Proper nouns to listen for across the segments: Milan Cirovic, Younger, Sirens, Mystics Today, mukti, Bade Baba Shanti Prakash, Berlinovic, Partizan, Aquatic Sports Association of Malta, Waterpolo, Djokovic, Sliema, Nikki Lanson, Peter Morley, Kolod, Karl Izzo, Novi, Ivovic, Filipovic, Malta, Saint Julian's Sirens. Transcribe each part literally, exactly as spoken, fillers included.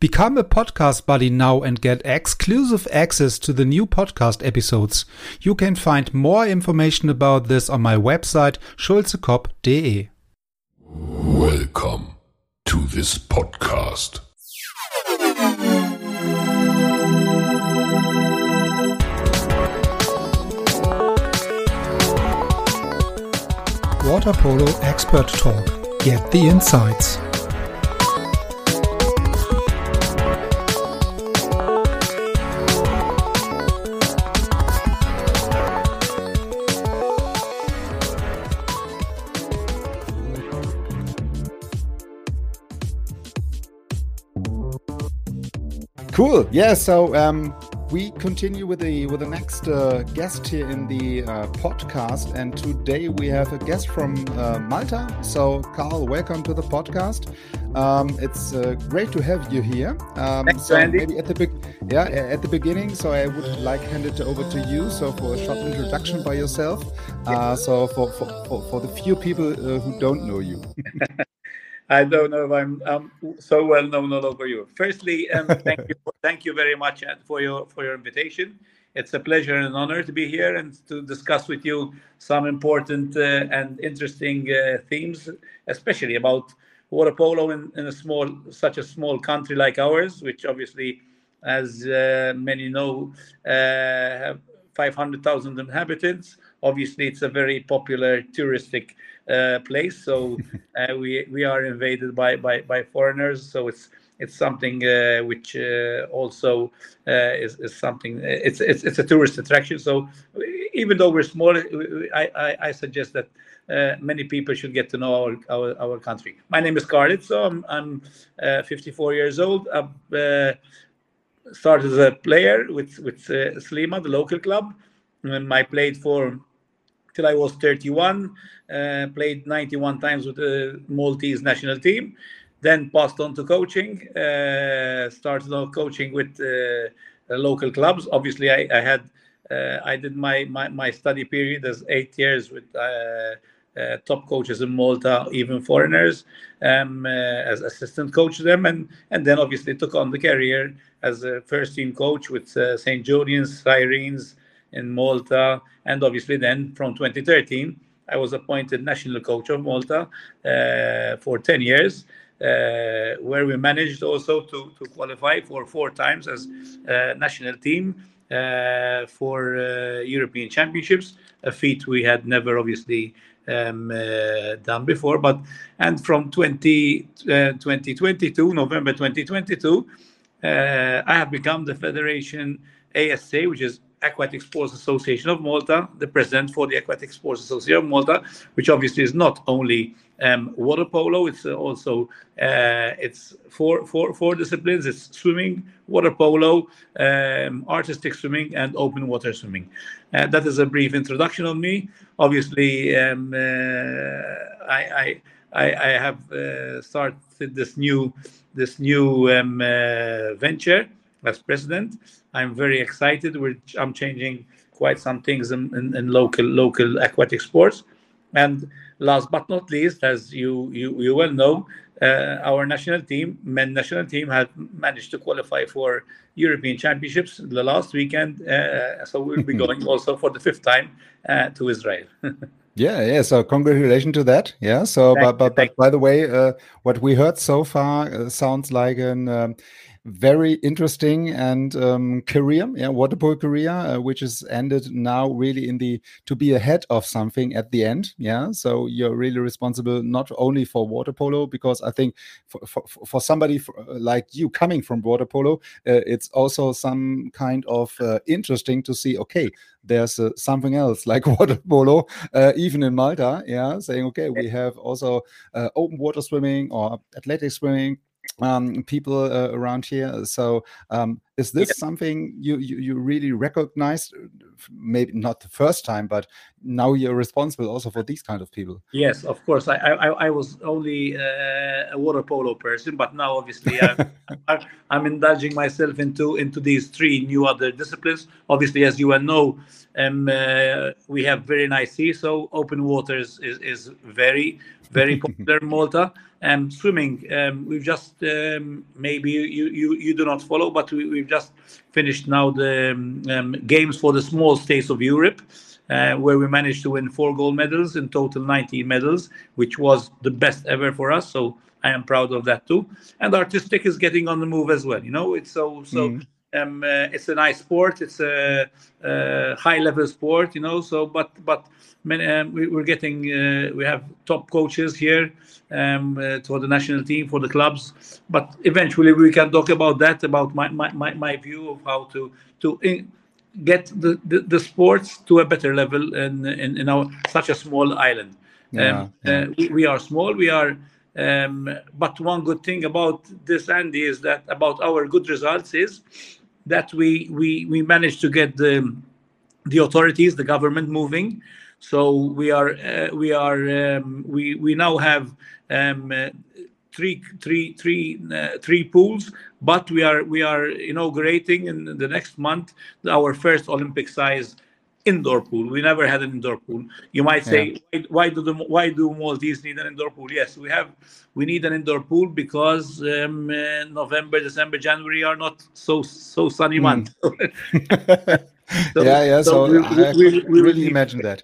Become a podcast buddy now and get exclusive access to the new podcast episodes. You can find more information about this on my website schulzekopp dot de. Welcome to this podcast. Waterpolo Expert Talk. Get the insights. Cool. Yeah. So um, we continue with the with the next uh, guest here in the uh, podcast, and today we have a guest from uh, Malta. So Karl, welcome to the podcast. Um, it's uh, great to have you here. Um, Thanks, so Andy. Maybe at the be- yeah at the beginning. So I would like hand it over to you. So for a short introduction by yourself. Uh, so for, for for for the few people uh, who don't know you. I don't know if I'm um, so well known all over Europe. Firstly, um, thank you, thank you very much for your for your invitation. It's a pleasure and an honor to be here and to discuss with you some important uh, and interesting uh, themes, especially about water polo in, in a small, such a small country like ours, which obviously, as uh, many know, uh, have five hundred thousand inhabitants. Obviously, it's a very popular touristic uh, place, so uh, we we are invaded by, by, by foreigners. So it's it's something uh, which uh, also uh, is is something. It's it's it's a tourist attraction. So even though we're small, I I, I suggest that uh, many people should get to know our our, our country. My name is Karl Izzo. I'm I'm uh, fifty-four years old. I've uh, started as a player with with uh, Sliema, the local club, and I played for. Till I was thirty-one, uh, played ninety-one times with the Maltese national team, then passed on to coaching, uh, started on coaching with uh, local clubs. Obviously, I, I had uh, I did my, my, my study period as eight years with uh, uh, top coaches in Malta, even foreigners, um, uh, as assistant coach to them, and, and then obviously took on the career as a first team coach with uh, Saint Julian's, Sirens, in Malta, and obviously then from twenty thirteen I was appointed national coach of Malta uh, for ten years, uh, where we managed also to, to qualify for four times as uh, national team uh, for uh, European Championships, a feat we had never obviously um, uh, done before. But and from twenty, uh, twenty twenty-two, November twenty twenty-two, uh, I have become the Federation A S A, which is Aquatic Sports Association of Malta, the president for the Aquatic Sports Association of Malta, which obviously is not only um, water polo, it's also uh, it's four, four, four disciplines. It's swimming, water polo, um, artistic swimming, and open water swimming. Uh, that is a brief introduction of me. Obviously, um, uh, I, I, I, I have uh, started this new this new um, uh, venture as president. I'm very excited. We're, I'm changing quite some things in, in, in local local aquatic sports. And last but not least, as you you, you well know, uh, our national team, men national team, had managed to qualify for European Championships the last weekend. Uh, so we'll be going also for the fifth time uh, to Israel. Yeah, yeah. So congratulations to that. Yeah. So, thank but but, but by the way, uh, what we heard so far uh, sounds like an. Um, Very interesting and um, career, yeah, water polo career, uh, which is ended now really in the to be a head of something at the end, yeah. So you're really responsible not only for water polo, because I think for for, for somebody for, like you coming from water polo, uh, it's also some kind of uh, interesting to see. Okay, there's uh, something else like water polo, uh, even in Malta, yeah. Saying okay, we have also uh, open water swimming or athletic swimming. Um, people uh, around here. So um, Is this yeah. something you, you, you really recognized? Maybe not the first time, but now you're responsible also for these kind of people. Yes, of course. I I, I was only uh, a water polo person, but now obviously I'm, I'm, I'm indulging myself into into these three new other disciplines. Obviously, as you well know, um, uh, we have very nice sea, so open waters is is very very popular in Malta. Um, swimming, um, we've just um, maybe you, you you do not follow, but we, we've just finished now the um, games for the small states of Europe, uh, where we managed to win four gold medals in total, nineteen medals, which was the best ever for us. So I am proud of that too. And artistic is getting on the move as well. You know, it's so so. Mm. Um, uh, it's a nice sport. It's a uh, high-level sport, you know. So, but but many, um, we, we're getting uh, we have top coaches here um, uh, for the national team, for the clubs. But eventually, we can talk about that, about my my, my, my view of how to to in, get the, the, the sports to a better level in in, in our such a small island. Yeah, um, yeah. Uh, we, we are small. We are. Um, but one good thing about this, Andy, is that about our good results is that we we we managed to get the the authorities, the government moving. So we are uh, we are um, we we now have um, uh, three three three uh, three pools. But we are we are inaugurating in the next month our first Olympic-size indoor pool. We never had an indoor pool. You might say, yeah. why, why do the why do Maltese need an indoor pool? Yes, we have. We need an indoor pool because um, uh, November, December, January are not so so sunny mm. months. so, yeah, yeah. So, so we, I we, we, we really imagine that.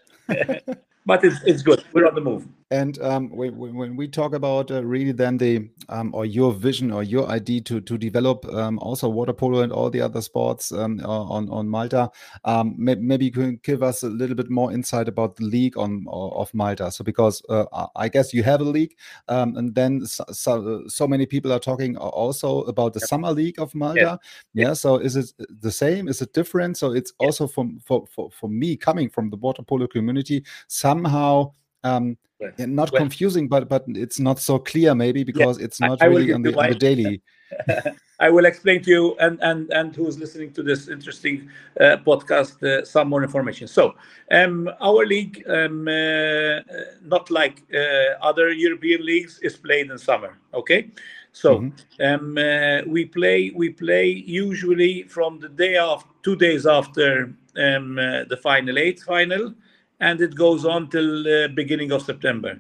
But it's it's good. We're on the move. And um, we, we, when we talk about uh, really then the um, or your vision or your idea to to develop um, also water polo and all the other sports um, on on Malta, um, may, maybe you can give us a little bit more insight about the league on of Malta. So because uh, I guess you have a league, um, and then so, so so many people are talking also about the yep. summer league of Malta. Yep. Yeah. So is it the same? Is it different? So it's yep. also from for, for for me coming from the water polo community somehow. Um, well, not well, confusing, but but it's not so clear maybe because yeah, it's not I, I really on the, on the daily. I will explain to you and and and who's listening to this interesting uh, podcast uh, some more information. So um, our league, um, uh, not like uh, other European leagues, is played in summer. Okay, so mm-hmm. um, uh, we play we play usually from the day of two days after um, uh, the final eight final. And it goes on till uh, beginning of September.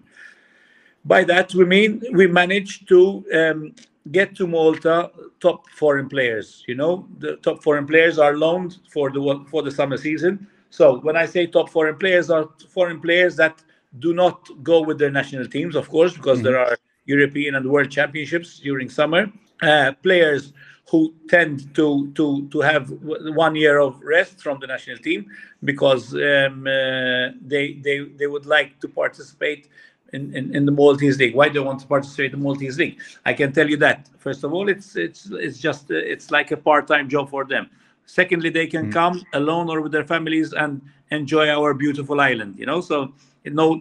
By that we mean we managed to um, get to Malta top foreign players. You know, the top foreign players are loaned for the for the summer season. So when I say top foreign players, are foreign players that do not go with their national teams, of course, because mm-hmm. there are European and World Championships during summer. Uh, players who tend to to to have one year of rest from the national team because um, uh, they they they would like to participate in, in, in the Maltese League. Why do they want to participate in the Maltese League? I can tell you that. First of all, it's it's it's just uh, it's like a part-time job for them. Secondly, they can mm. come alone or with their families and enjoy our beautiful island. You know, so you know,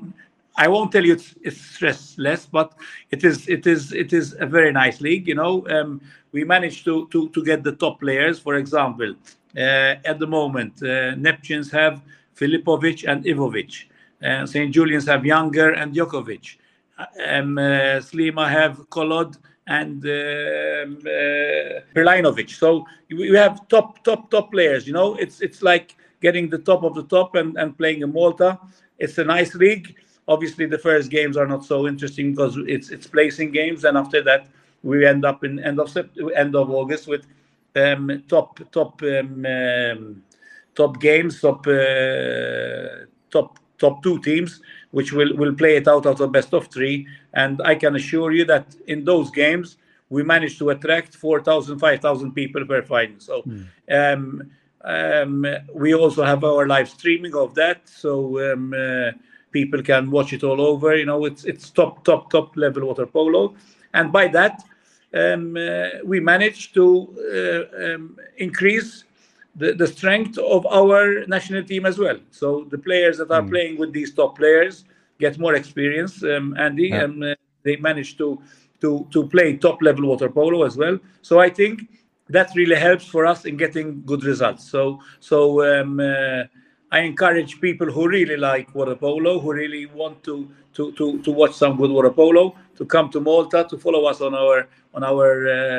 I won't tell you it's, it's stressless, but it is it is it is a very nice league. You know, um, we managed to, to to get the top players. For example, uh, at the moment, uh, Neptunes have Filipovic and Ivovic. Uh, Saint Julian's have Younger and Djokovic. Um, uh, Sliema have Kolod and uh, uh, Berlinovic. So we have top top top players. You know, it's it's like getting the top of the top and, and playing in Malta. It's a nice league. Obviously, the first games are not so interesting because it's it's placing games, and after that, we end up in end of end of August with um, top top um, um, top games, top uh, top top two teams, which will will play it out out of best of three. And I can assure you that in those games, we managed to attract four thousand, five thousand people per final. So. Mm. Um, um, we also have our live streaming of that. So. Um, uh, People can watch it all over. You know, it's it's top, top, top level water polo. And by that, um, uh, we managed to uh, um, increase the, the strength of our national team as well. So the players that are mm. playing with these top players get more experience, um, Andy, yeah. and uh, they managed to, to, to play top level water polo as well. So I think that really helps for us in getting good results. So, so um, uh, I encourage people who really like water polo, who really want to to to, to watch some good water polo, to come to Malta, to follow us on our on our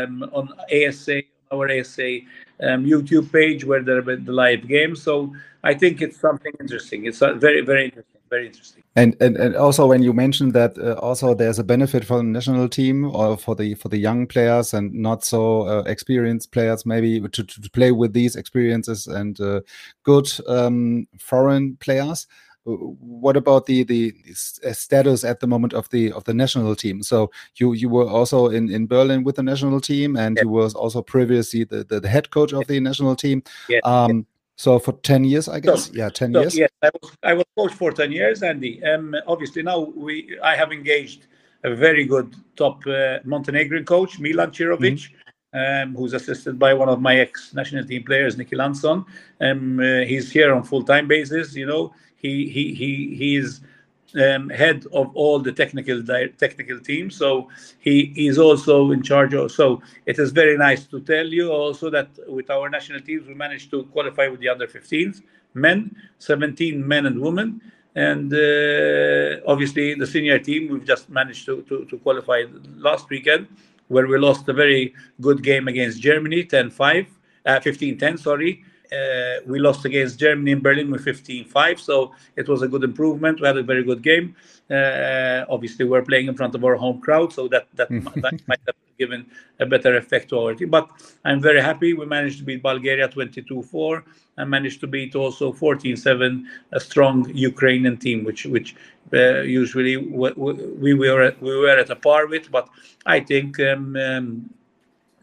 um, on A S A our A S A um, YouTube page where there are the live games. So I think it's something interesting. It's very very interesting. Very interesting. And, and and also when you mentioned that uh, also there's a benefit for the national team or for the for the young players and not so uh, experienced players maybe to, to play with these experiences and uh, good um, foreign players. What about the the status at the moment of the of the national team? So you you were also in, in Berlin with the national team and yes. you were also previously the, the, the head coach of the national team. Yes. Um, yes. So for ten years, I guess. So, yeah, ten so, years. Yes, I was I was coach for ten years, Andy. Um, obviously now we I have engaged a very good top uh, Montenegrin coach, Milan Cirovic, mm-hmm. um, who's assisted by one of my ex-national team players, Nikki Lanson. Um, uh, he's here on full-time basis. You know, he he he he is um, head of all the technical di- technical teams. So he is also in charge of, so it is very nice to tell you also that with our national teams we managed to qualify with the under fifteens men, seventeen men and women, and uh, obviously the senior team we've just managed to, to to qualify last weekend where we lost a very good game against Germany ten five uh, fifteen ten sorry. Uh, we lost against Germany in Berlin with fifteen five, so it was a good improvement. We had a very good game. Uh, obviously, we're playing in front of our home crowd, so that that, that might have given a better effect to our team. But I'm very happy. We managed to beat Bulgaria twenty-two four and managed to beat also fourteen seven a strong Ukrainian team, which which uh, usually we, we were at, we were at a par with. But I think. Um, um,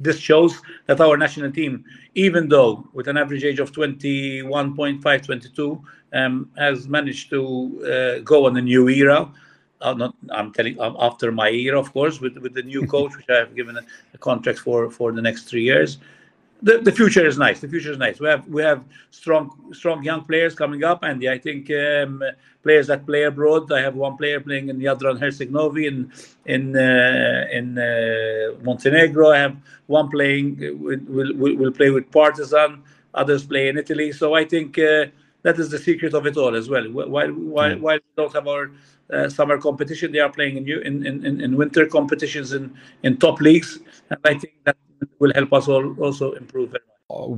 This shows that our national team, even though with an average age of twenty-one point five, twenty-two, um, has managed to uh, go on a new era. I'm, not, I'm telling I'm after my era, of course, with, with the new coach, which I have given a, a contract for, for the next three years. The, the future is nice. The future is nice. We have we have strong strong young players coming up, and I think um, players that play abroad. I have one player playing in Jadran Herceg Novi in in uh, in uh, Montenegro. I have one playing will will will play with Partizan. Others play in Italy. So I think uh, that is the secret of it all as well. While while while we don't have our Uh, summer competition, they are playing in, in in in winter competitions in in top leagues, and I think that will help us all also improve.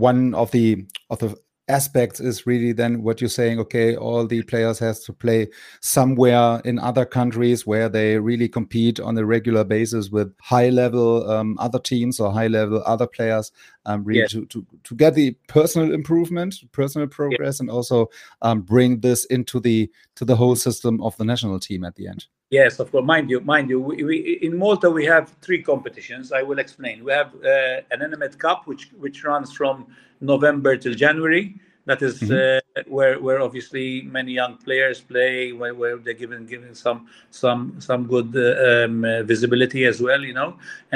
One of the of the aspects is really then what you're saying. Okay, all the players has to play somewhere in other countries where they really compete on a regular basis with high level um, other teams or high level other players. Um, really yes. to, to to get the personal improvement, personal progress, yes. and also um, bring this into the to the whole system of the national team at the end. Yes, of course. Mind you, mind you, we, we, in Malta we have three competitions. I will explain. We have uh, an Enemed Cup, which which runs from November till January. That is mm-hmm. uh, where where obviously many young players play, where, where they're given given some some some good uh, um, uh, visibility as well, you know.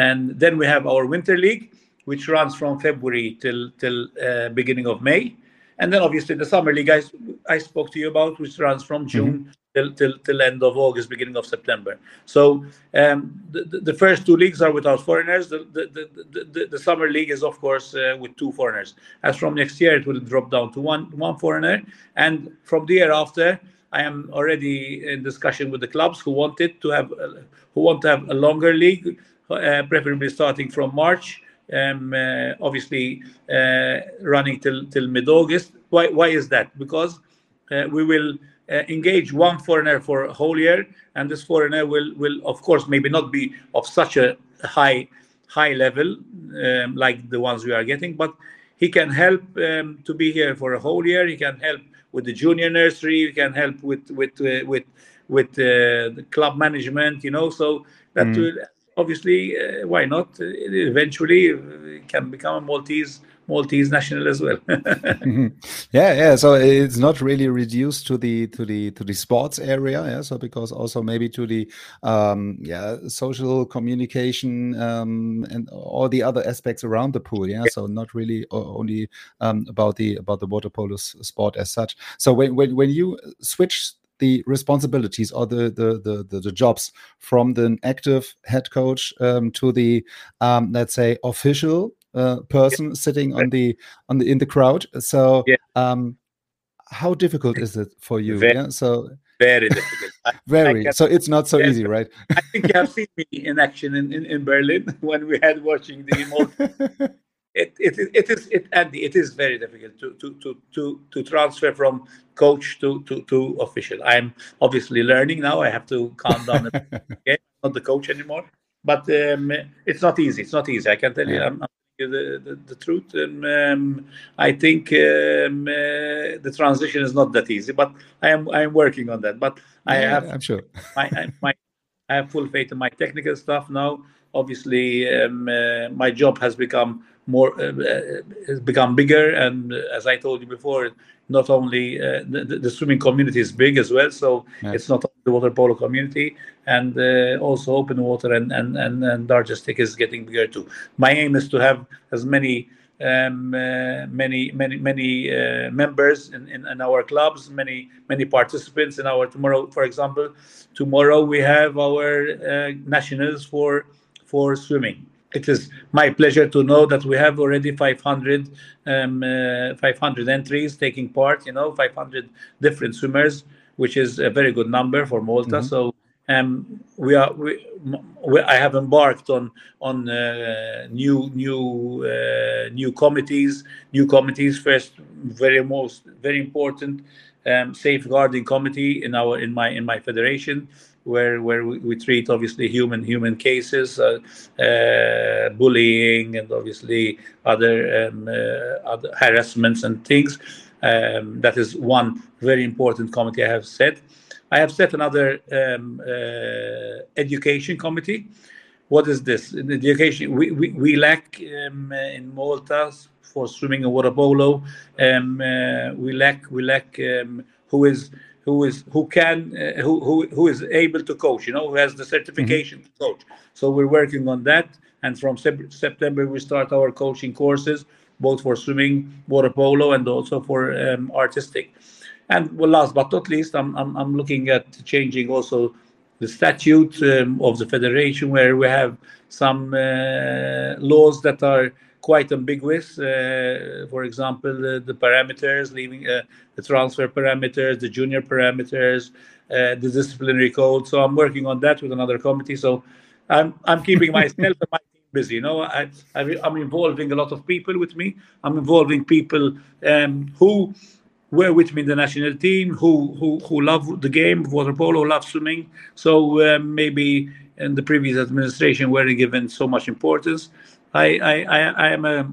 And then we have our Winter League, which runs from February till till uh, beginning of May, and then obviously the Summer League I, I spoke to you about, which runs from June mm-hmm. till, till till end of August, beginning of September. So um, the, the first two leagues are without foreigners. The the the, the, the Summer League is of course uh, with two foreigners. As from next year, it will drop down to one one foreigner, and from the year after, I am already in discussion with the clubs who want it to have uh, who want to have a longer league, uh, preferably starting from March. Um, uh, obviously uh, running till till mid-August. Why why is that? Because uh, we will uh, engage one foreigner for a whole year, and this foreigner will will of course maybe not be of such a high high level um, like the ones we are getting, but he can help um, to be here for a whole year. He can help with the junior nursery. He can help with with uh, with with uh, the club management. You know, so that mm. will. Obviously, uh, why not? Uh, eventually, uh, can become a Maltese Maltese national as well. mm-hmm. Yeah, yeah. So it's not really reduced to the to the to the sports area. Yeah. So because also maybe to the um, yeah social communication um, and all the other aspects around the pool. Yeah. yeah. So not really only um, about the about the water polo sport as such. So when when when you switch the responsibilities or the, the the the the jobs from the active head coach um, to the um, let's say official uh, person yeah. sitting on the on the in the crowd. So yeah. um, how difficult is it for you? Very, yeah? So very difficult. very. So it's not so yeah. easy, right? I think you have seen me in action in, in, in Berlin when we had watching the emotion. It, it it is it Andy. It is very difficult to to to to, to transfer from coach to, to, to official. I'm obviously learning now. I have to calm down. Again. Not the coach anymore, but um, it's not easy. It's not easy. I can tell you. I'm, I'm telling you the, the, the truth. Um, um, I think um, uh, the transition is not that easy, but I am I am working on that. But I yeah, have I'm sure. my, I, my I have full faith in my technical stuff now. Obviously, um, uh, my job has become more uh, has become bigger, and uh, as I told you before, not only uh, the, the swimming community is big as well, so yeah. it's not only the water polo community, and uh, also open water and and and, and dart stick is getting bigger too. My aim is to have as many um, uh, many many many uh, members in, in, in our clubs, many many participants in our tomorrow. For example, tomorrow we have our uh, nationals for for swimming. It is my pleasure to know that we have already five hundred um, uh, five hundred entries taking part, you know, five hundred different swimmers, which is a very good number for Malta. Mm-hmm. So um, we are we, we I have embarked on on uh, new new uh, new committees new committees first, very most very important um, safeguarding committee in our in my in my federation, where where we, we treat obviously human human cases, uh, uh, bullying, and obviously other, um, uh, other harassments and things. Um, that is one very important committee I have set. I have set another um, uh, education committee. What is this? In education, we, we, we lack um, in Malta for swimming and water polo. Um, uh, we lack we lack um, who is. Who is who can uh, who, who who is able to coach? You know, who has the certification mm-hmm. to coach. So we're working on that, and from sep- September we start our coaching courses, both for swimming, water polo, and also for um, artistic. And well, last but not least, I'm I'm, I'm looking at changing also the statute um, of the federation, where we have some uh, laws that are quite ambiguous. Uh, for example, uh, the parameters, leaving uh, the transfer parameters, the junior parameters, uh, the disciplinary code. So I'm working on that with another committee. So I'm I'm keeping myself and my team busy. You know, I, I I'm involving a lot of people with me. I'm involving people um, who were with me in the national team, who who who love the game of water polo, love swimming. So uh, maybe in the previous administration weren't given so much importance. I, I, I, I am a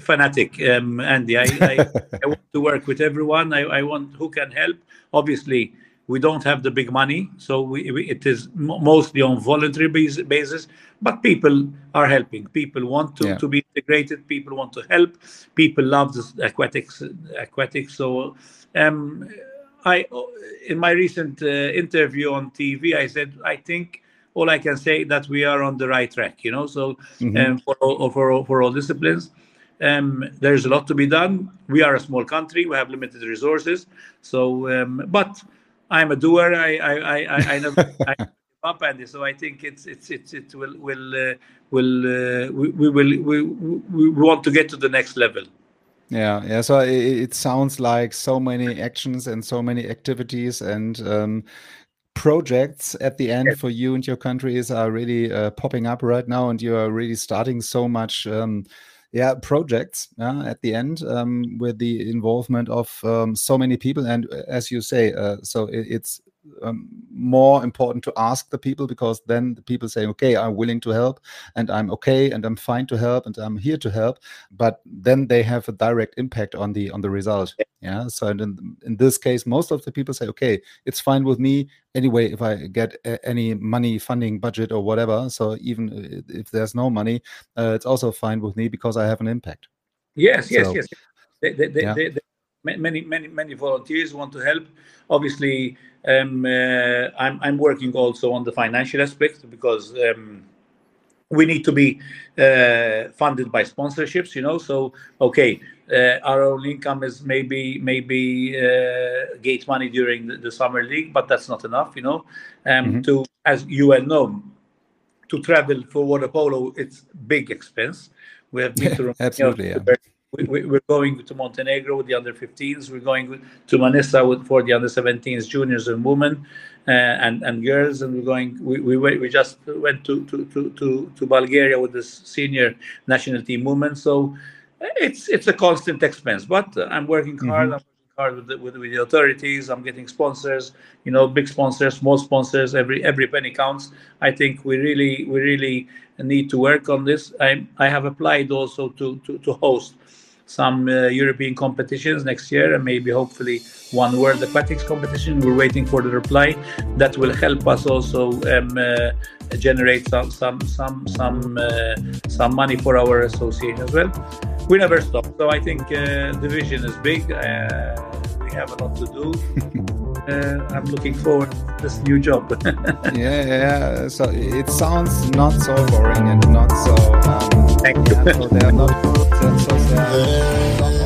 fanatic, um, Andy. I, I, I want to work with everyone. I, I want who can help. Obviously, we don't have the big money, so we, we, it is m- mostly on voluntary base, basis. But people are helping. People want to, yeah. to be integrated. People want to help. People love this aquatics. Aquatics. So, um, I in my recent uh, interview on T V, I said I think. All I can say that we are on the right track, you know. So mm-hmm. um, for all, for all, for all disciplines, um, there is a lot to be done. We are a small country; we have limited resources. So, um, but I'm a doer. I I I, I never I give up, Andy. So I think it's it's it's it will will uh, will uh, we, we will we we want to get to the next level. Yeah, yeah. So it, it sounds like so many actions and so many activities and. Um, projects at the end yes. for you and your countries are really uh, popping up right now, and you are really starting so much um yeah projects uh, at the end um with the involvement of um, so many people, and as you say uh, so it, it's um, more important to ask the people, because then the people say, okay, I'm willing to help, and I'm okay, and I'm fine to help, and I'm here to help, but then they have a direct impact on the on the result. yes. Yeah, so in, in this case, most of the people say, okay, it's fine with me. Anyway, if I get a, any money, funding, budget, or whatever, so even if there's no money, uh, it's also fine with me because I have an impact. Yes, yes, so, yes. They, they, they, yeah. they, they, many, many, many volunteers want to help. Obviously, um, uh, I'm, I'm working also on the financial aspect, because... Um, we need to be uh, funded by sponsorships, you know. So, okay, uh, our only income is maybe maybe uh, gate money during the, the summer league, but that's not enough, you know. Um, mm-hmm. To as you well know, to travel for water polo, it's big expense. We have been to absolutely, yeah. we, we, we're going to Montenegro with the under fifteens. We're going to Manisa with, for the under seventeens, juniors and women, uh, and and girls. And we're going. We we, we just went to to, to to to Bulgaria with the senior national team women. So it's it's a constant expense. But I'm working hard. Mm-hmm. I'm hard with the, with, with the authorities. I'm getting sponsors, you know, big sponsors, small sponsors. Every every penny counts. I think we really we really need to work on this. I I have applied also to to, to host some uh, European competitions next year, and maybe hopefully one World Aquatics competition. We're waiting for the reply. That will help us also um, uh, generate some some some some uh, some money for our association as well. We never stop. So I think uh, the vision is big. Uh, we have a lot to do. uh, I'm looking forward to this new job. yeah, yeah. So it sounds not so boring and not so. Um, Thank you. Yeah, so they are not. So, so they are not